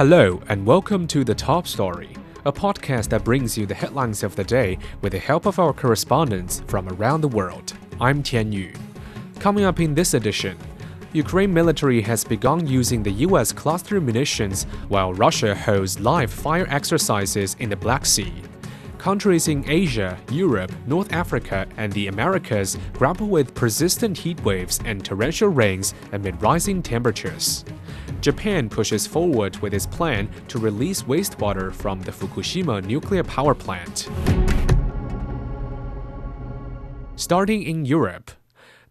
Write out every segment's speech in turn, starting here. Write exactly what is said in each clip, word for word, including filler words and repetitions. Hello and welcome to The Top Story, a podcast that brings you the headlines of the day with the help of our correspondents from around the world. I'm Tian Yu. Coming up in this edition, Ukraine military has begun using the U S cluster munitions while Russia hosts live fire exercises in the Black Sea. Countries in Asia, Europe, North Africa, and the Americas grapple with persistent heatwaves and torrential rains amid rising temperatures. Japan pushes forward with its plan to release wastewater from the Fukushima nuclear power plant. Starting in Europe,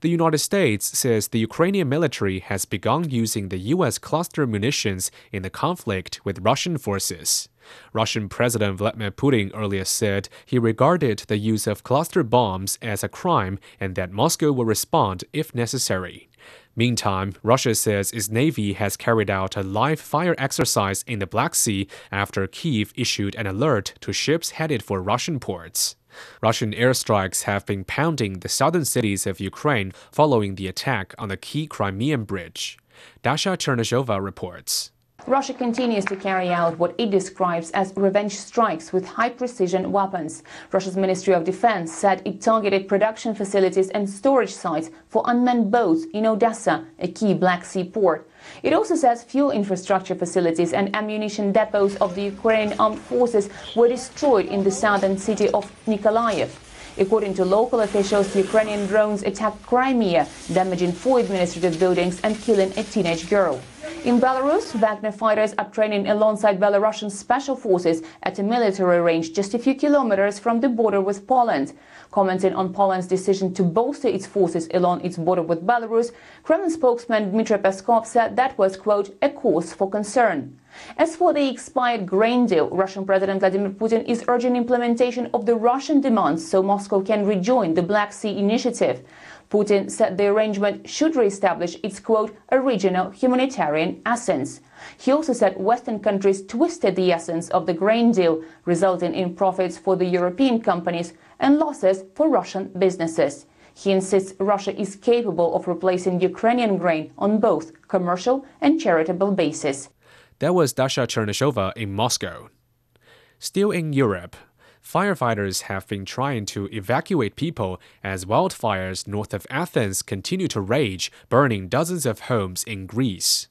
the United States says the Ukrainian military has begun using the U S cluster munitions in the conflict with Russian forces. Russian President Vladimir Putin earlier said he regarded the use of cluster bombs as a crime and that Moscow will respond if necessary. Meantime, Russia says its navy has carried out a live fire exercise in the Black Sea after Kyiv issued an alert to ships headed for Russian ports. Russian airstrikes have been pounding the southern cities of Ukraine following the attack on the key Crimean bridge. Dasha Chernyshova reports. Russia continues to carry out what it describes as revenge strikes with high-precision weapons. Russia's Ministry of Defense said it targeted production facilities and storage sites for unmanned boats in Odessa, a key Black Sea port. It also says fuel infrastructure facilities and ammunition depots of the Ukrainian armed forces were destroyed in the southern city of Mykolaiv. According to local officials, Ukrainian drones attacked Crimea, damaging four administrative buildings and killing a teenage girl. In Belarus, Wagner fighters are training alongside Belarusian special forces at a military range just a few kilometers from the border with Poland. Commenting on Poland's decision to bolster its forces along its border with Belarus, Kremlin spokesman Dmitry Peskov said that was, quote, a cause for concern. As for the expired grain deal, Russian President Vladimir Putin is urging implementation of the Russian demands so Moscow can rejoin the Black Sea Initiative. Putin said the arrangement should re-establish its, quote, original humanitarian essence. He also said Western countries twisted the essence of the grain deal, resulting in profits for the European companies and losses for Russian businesses. He insists Russia is capable of replacing Ukrainian grain on both commercial and charitable bases. That was Dasha Chernyshova in Moscow. Still in Europe, firefighters have been trying to evacuate people as wildfires north of Athens continue to rage, burning dozens of homes in Greece.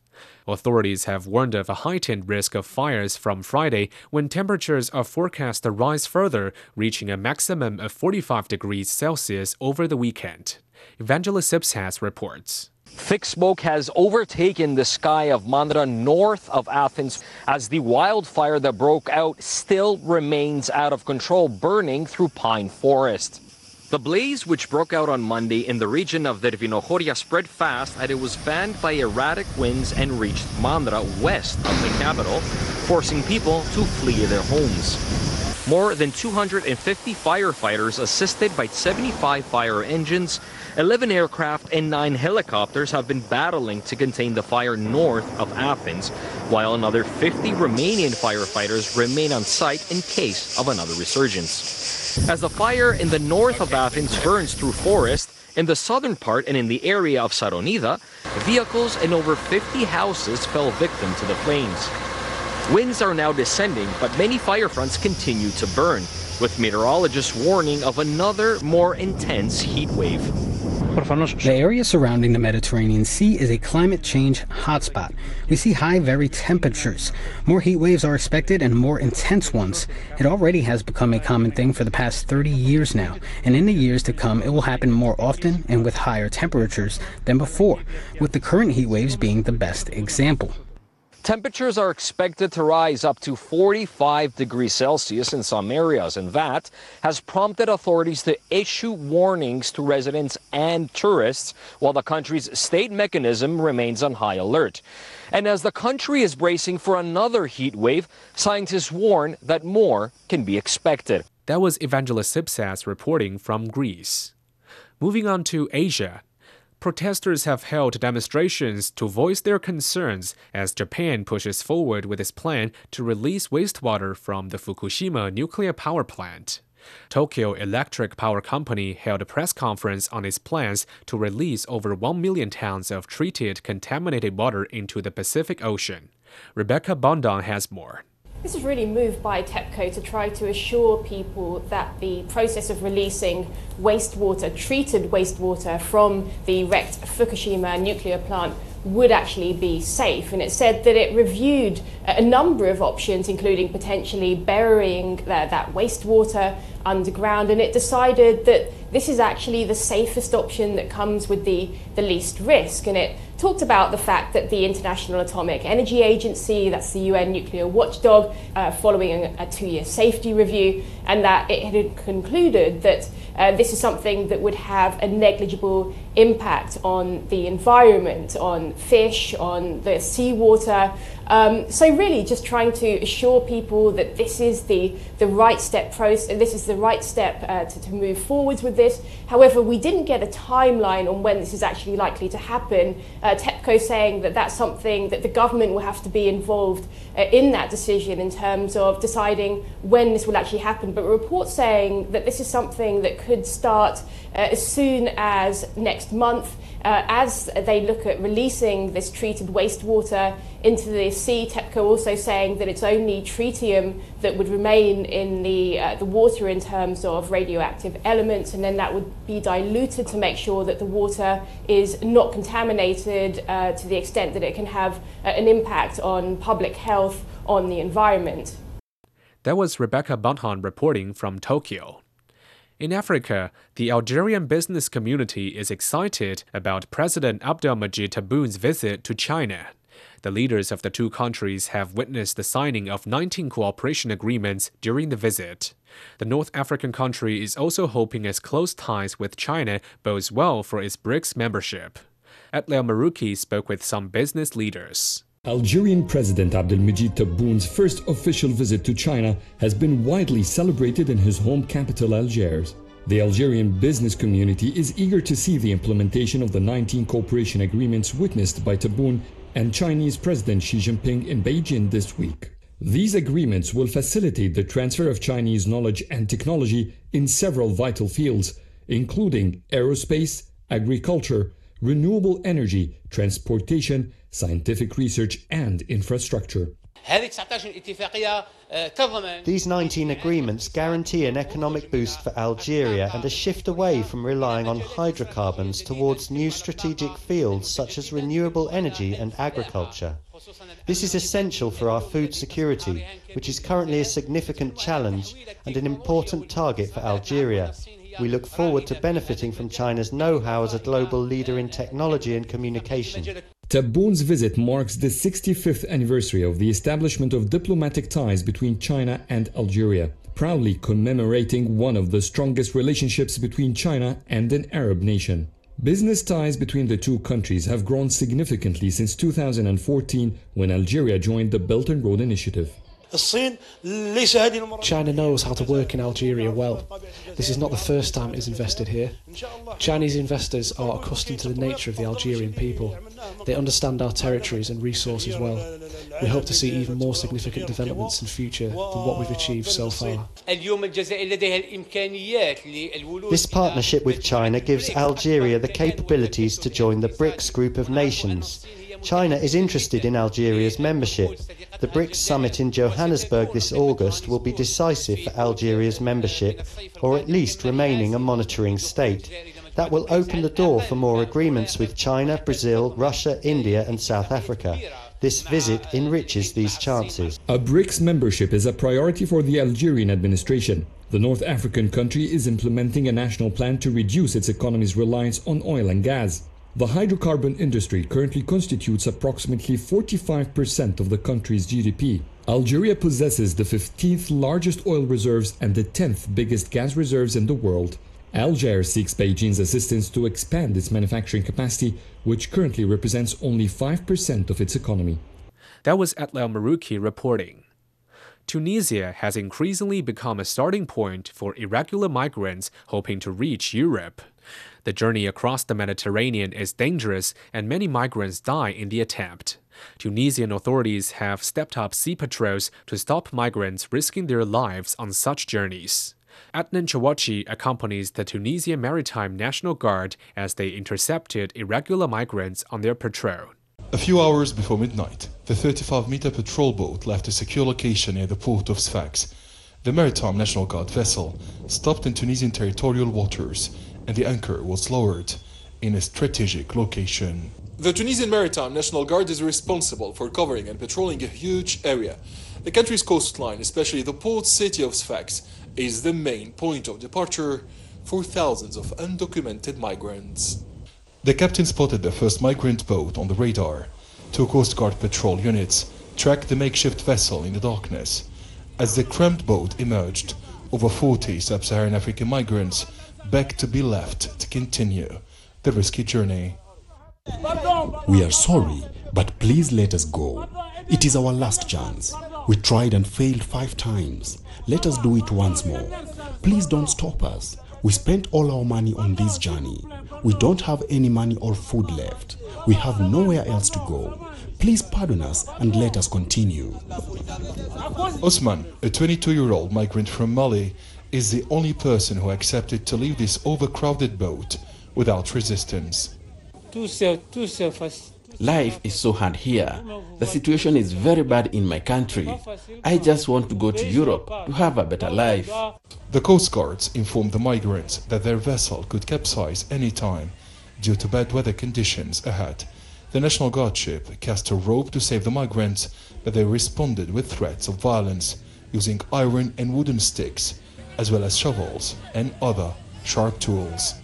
Authorities have warned of a heightened risk of fires from Friday when temperatures are forecast to rise further, reaching a maximum of forty-five degrees Celsius over the weekend. Evangelos Sipsas reports. Thick smoke has overtaken the sky of Mandra north of Athens as the wildfire that broke out still remains out of control, burning through pine forest. The blaze, which broke out on Monday in the region of Dervinohoria, spread fast and it was fanned by erratic winds and reached Mandra west of the capital, forcing people to flee their homes. More than two hundred fifty firefighters assisted by seventy-five fire engines, eleven aircraft and nine helicopters have been battling to contain the fire north of Athens, while another fifty Romanian firefighters remain on site in case of another resurgence. As the fire in the north of Athens burns through forest, in the southern part and in the area of Saronida, vehicles and over fifty houses fell victim to the flames. Winds are now descending, but many fire fronts continue to burn, with meteorologists warning of another, more intense heat wave. The area surrounding the Mediterranean Sea is a climate change hotspot. We see high varied temperatures. More heat waves are expected and more intense ones. It already has become a common thing for the past thirty years now, and in the years to come it will happen more often and with higher temperatures than before, with the current heat waves being the best example. Temperatures are expected to rise up to forty-five degrees Celsius in some areas, and that has prompted authorities to issue warnings to residents and tourists while the country's state mechanism remains on high alert. And as the country is bracing for another heat wave, scientists warn that more can be expected. That was Evangelos Sipsas reporting from Greece. Moving on to Asia. Protesters have held demonstrations to voice their concerns as Japan pushes forward with its plan to release wastewater from the Fukushima nuclear power plant. Tokyo Electric Power Company held a press conference on its plans to release over one million tons of treated contaminated water into the Pacific Ocean. Rebecca Bondon has more. This is really moved by TEPCO to try to assure people that the process of releasing wastewater, treated wastewater from the wrecked Fukushima nuclear plant would actually be safe. And it said that it reviewed a number of options, including potentially burying that, that wastewater underground. And it decided that this is actually the safest option that comes with the, the least risk. And it talked about the fact that the International Atomic Energy Agency, that's the U N nuclear watchdog, uh, following a, a two-year safety review, and that it had concluded that uh, this is something that would have a negligible impact on the environment, on fish, on the seawater. Um, so really just trying to assure people that this is the, the right step process, this is the right step uh, to, to move forwards with this. However, we didn't get a timeline on when this is actually likely to happen. Uh, TEPCO saying that that's something that the government will have to be involved uh, in that decision in terms of deciding when this will actually happen. But reports saying that this is something that could start uh, as soon as next month uh, as they look at releasing this treated wastewater into the sea. TEPCO also saying that it's only tritium that would remain in the, uh, the water in terms of radioactive elements, and then that would be diluted to make sure that the water is not contaminated uh, to the extent that it can have uh, an impact on public health, on the environment. That was Rebecca Bondon reporting from Tokyo. In Africa, the Algerian business community is excited about President Abdelmadjid Tebboun's visit to China. The leaders of the two countries have witnessed the signing of nineteen cooperation agreements during the visit. The North African country is also hoping its close ties with China bodes well for its BRICS membership. Atleil Marouki spoke with some business leaders. Algerian President Abdelmadjid Tebboun's first official visit to China has been widely celebrated in his home capital, Algiers. The Algerian business community is eager to see the implementation of the nineteen cooperation agreements witnessed by Tebboun and Chinese President Xi Jinping in Beijing this week. These agreements will facilitate the transfer of Chinese knowledge and technology in several vital fields, including aerospace, agriculture, renewable energy, transportation, scientific research and infrastructure. These nineteen agreements guarantee an economic boost for Algeria and a shift away from relying on hydrocarbons towards new strategic fields such as renewable energy and agriculture. This is essential for our food security, which is currently a significant challenge and an important target for Algeria. We look forward to benefiting from China's know-how as a global leader in technology and communication. Tebboun's visit marks the sixty-fifth anniversary of the establishment of diplomatic ties between China and Algeria, proudly commemorating one of the strongest relationships between China and an Arab nation. Business ties between the two countries have grown significantly since two thousand fourteen, when Algeria joined the Belt and Road Initiative. China knows how to work in Algeria well. This is not the first time it is invested here. Chinese investors are accustomed to the nature of the Algerian people. They understand our territories and resources well. We hope to see even more significant developments in future than what we've achieved so far. This partnership with China gives Algeria the capabilities to join the BRICS group of nations. China is interested in Algeria's membership. The BRICS summit in Johannesburg this August will be decisive for Algeria's membership, or at least remaining a monitoring state. That will open the door for more agreements with China, Brazil, Russia, India and South Africa. This visit enriches these chances. A BRICS membership is a priority for the Algerian administration. The North African country is implementing a national plan to reduce its economy's reliance on oil and gas. The hydrocarbon industry currently constitutes approximately forty-five percent of the country's G D P. Algeria possesses the fifteenth largest oil reserves and the tenth biggest gas reserves in the world. Algiers seeks Beijing's assistance to expand its manufacturing capacity, which currently represents only five percent of its economy. That was Atleil Marouki reporting. Tunisia has increasingly become a starting point for irregular migrants hoping to reach Europe. The journey across the Mediterranean is dangerous, and many migrants die in the attempt. Tunisian authorities have stepped up sea patrols to stop migrants risking their lives on such journeys. Adnan Chawachi accompanies the Tunisian Maritime National Guard as they intercepted irregular migrants on their patrol. A few hours before midnight, the thirty-five meter patrol boat left a secure location near the port of Sfax. The Maritime National Guard vessel stopped in Tunisian territorial waters and the anchor was lowered in a strategic location. The Tunisian Maritime National Guard is responsible for covering and patrolling a huge area. The country's coastline, especially the port city of Sfax, is the main point of departure for thousands of undocumented migrants. The captain spotted the first migrant boat on the radar. Two Coast Guard patrol units tracked the makeshift vessel in the darkness. As the cramped boat emerged, over forty sub-Saharan African migrants begged to be left to continue the risky journey. We are sorry, but please let us go. It is our last chance. We tried and failed five times. Let us do it once more. Please don't stop us. We spent all our money on this journey. We don't have any money or food left. We have nowhere else to go. Please pardon us and let us continue. Osman, a twenty-two-year-old migrant from Mali, is the only person who accepted to leave this overcrowded boat without resistance. Life is so hard here. The situation is very bad in my country. I just want to go to Europe to have a better life. The Coast Guards informed the migrants that their vessel could capsize any time due to bad weather conditions ahead. The National Guard ship cast a rope to save the migrants, but they responded with threats of violence using iron and wooden sticks, as well as shovels and other sharp tools.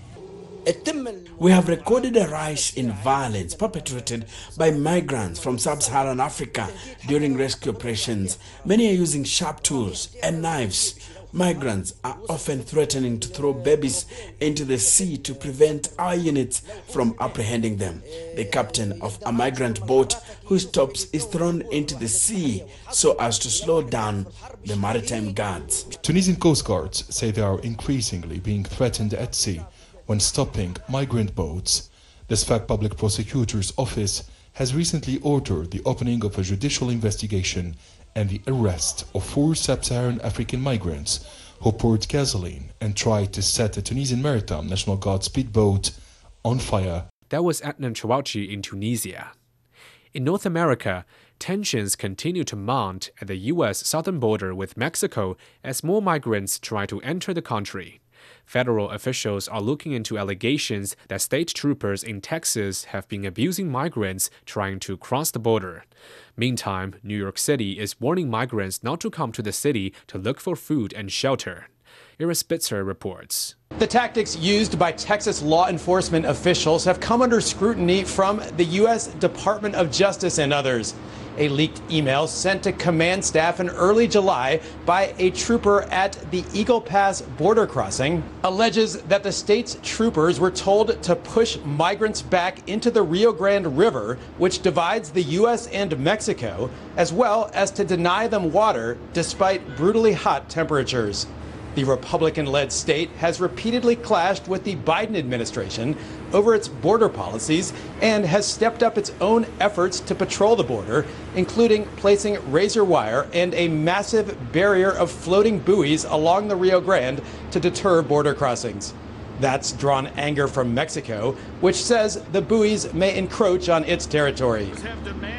We have recorded a rise in violence perpetrated by migrants from sub-Saharan Africa during rescue operations. Many are using sharp tools and knives. Migrants are often threatening to throw babies into the sea to prevent our units from apprehending them. The captain of a migrant boat who stops is thrown into the sea so as to slow down the maritime guards. Tunisian Coast Guards say they are increasingly being threatened at sea when stopping migrant boats. The Sfax Public Prosecutor's Office has recently ordered the opening of a judicial investigation and the arrest of four sub-Saharan African migrants who poured gasoline and tried to set a Tunisian Maritime National Guard speedboat on fire. That was Adnan Chawachi in Tunisia. In North America, tensions continue to mount at the U S southern border with Mexico as more migrants try to enter the country. Federal officials are looking into allegations that state troopers in Texas have been abusing migrants trying to cross the border. Meantime, New York City is warning migrants not to come to the city to look for food and shelter. Ira Spitzer reports. The tactics used by Texas law enforcement officials have come under scrutiny from the U S Department of Justice and others. A leaked email sent to command staff in early July by a trooper at the Eagle Pass border crossing alleges that the state's troopers were told to push migrants back into the Rio Grande River, which divides the U S and Mexico, as well as to deny them water despite brutally hot temperatures. The Republican-led state has repeatedly clashed with the Biden administration over its border policies and has stepped up its own efforts to patrol the border, including placing razor wire and a massive barrier of floating buoys along the Rio Grande to deter border crossings. That's drawn anger from Mexico, which says the buoys may encroach on its territory.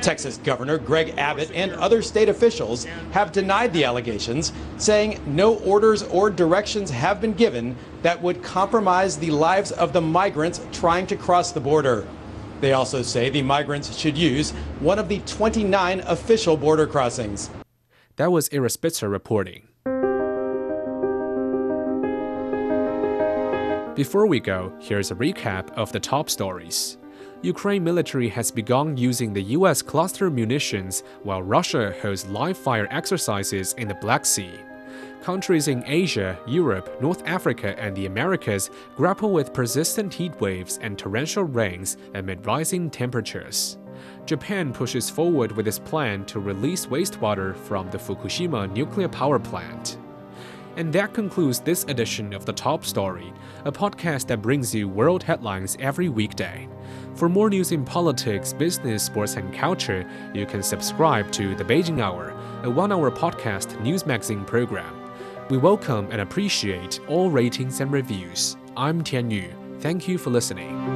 Texas Governor Greg Abbott and other state officials have denied the allegations, saying no orders or directions have been given that would compromise the lives of the migrants trying to cross the border. They also say the migrants should use one of the twenty-nine official border crossings. That was Ira Spitzer reporting. Before we go, here's a recap of the top stories. Ukraine military has begun using the U S cluster munitions while Russia hosts live-fire exercises in the Black Sea. Countries in Asia, Europe, North Africa, and the Americas grapple with persistent heat waves and torrential rains amid rising temperatures. Japan pushes forward with its plan to release wastewater from the Fukushima nuclear power plant. And that concludes this edition of The Top Story, a podcast that brings you world headlines every weekday. For more news in politics, business, sports, and culture, you can subscribe to The Beijing Hour, a one-hour podcast news magazine program. We welcome and appreciate all ratings and reviews. I'm Tian Yu. Thank you for listening.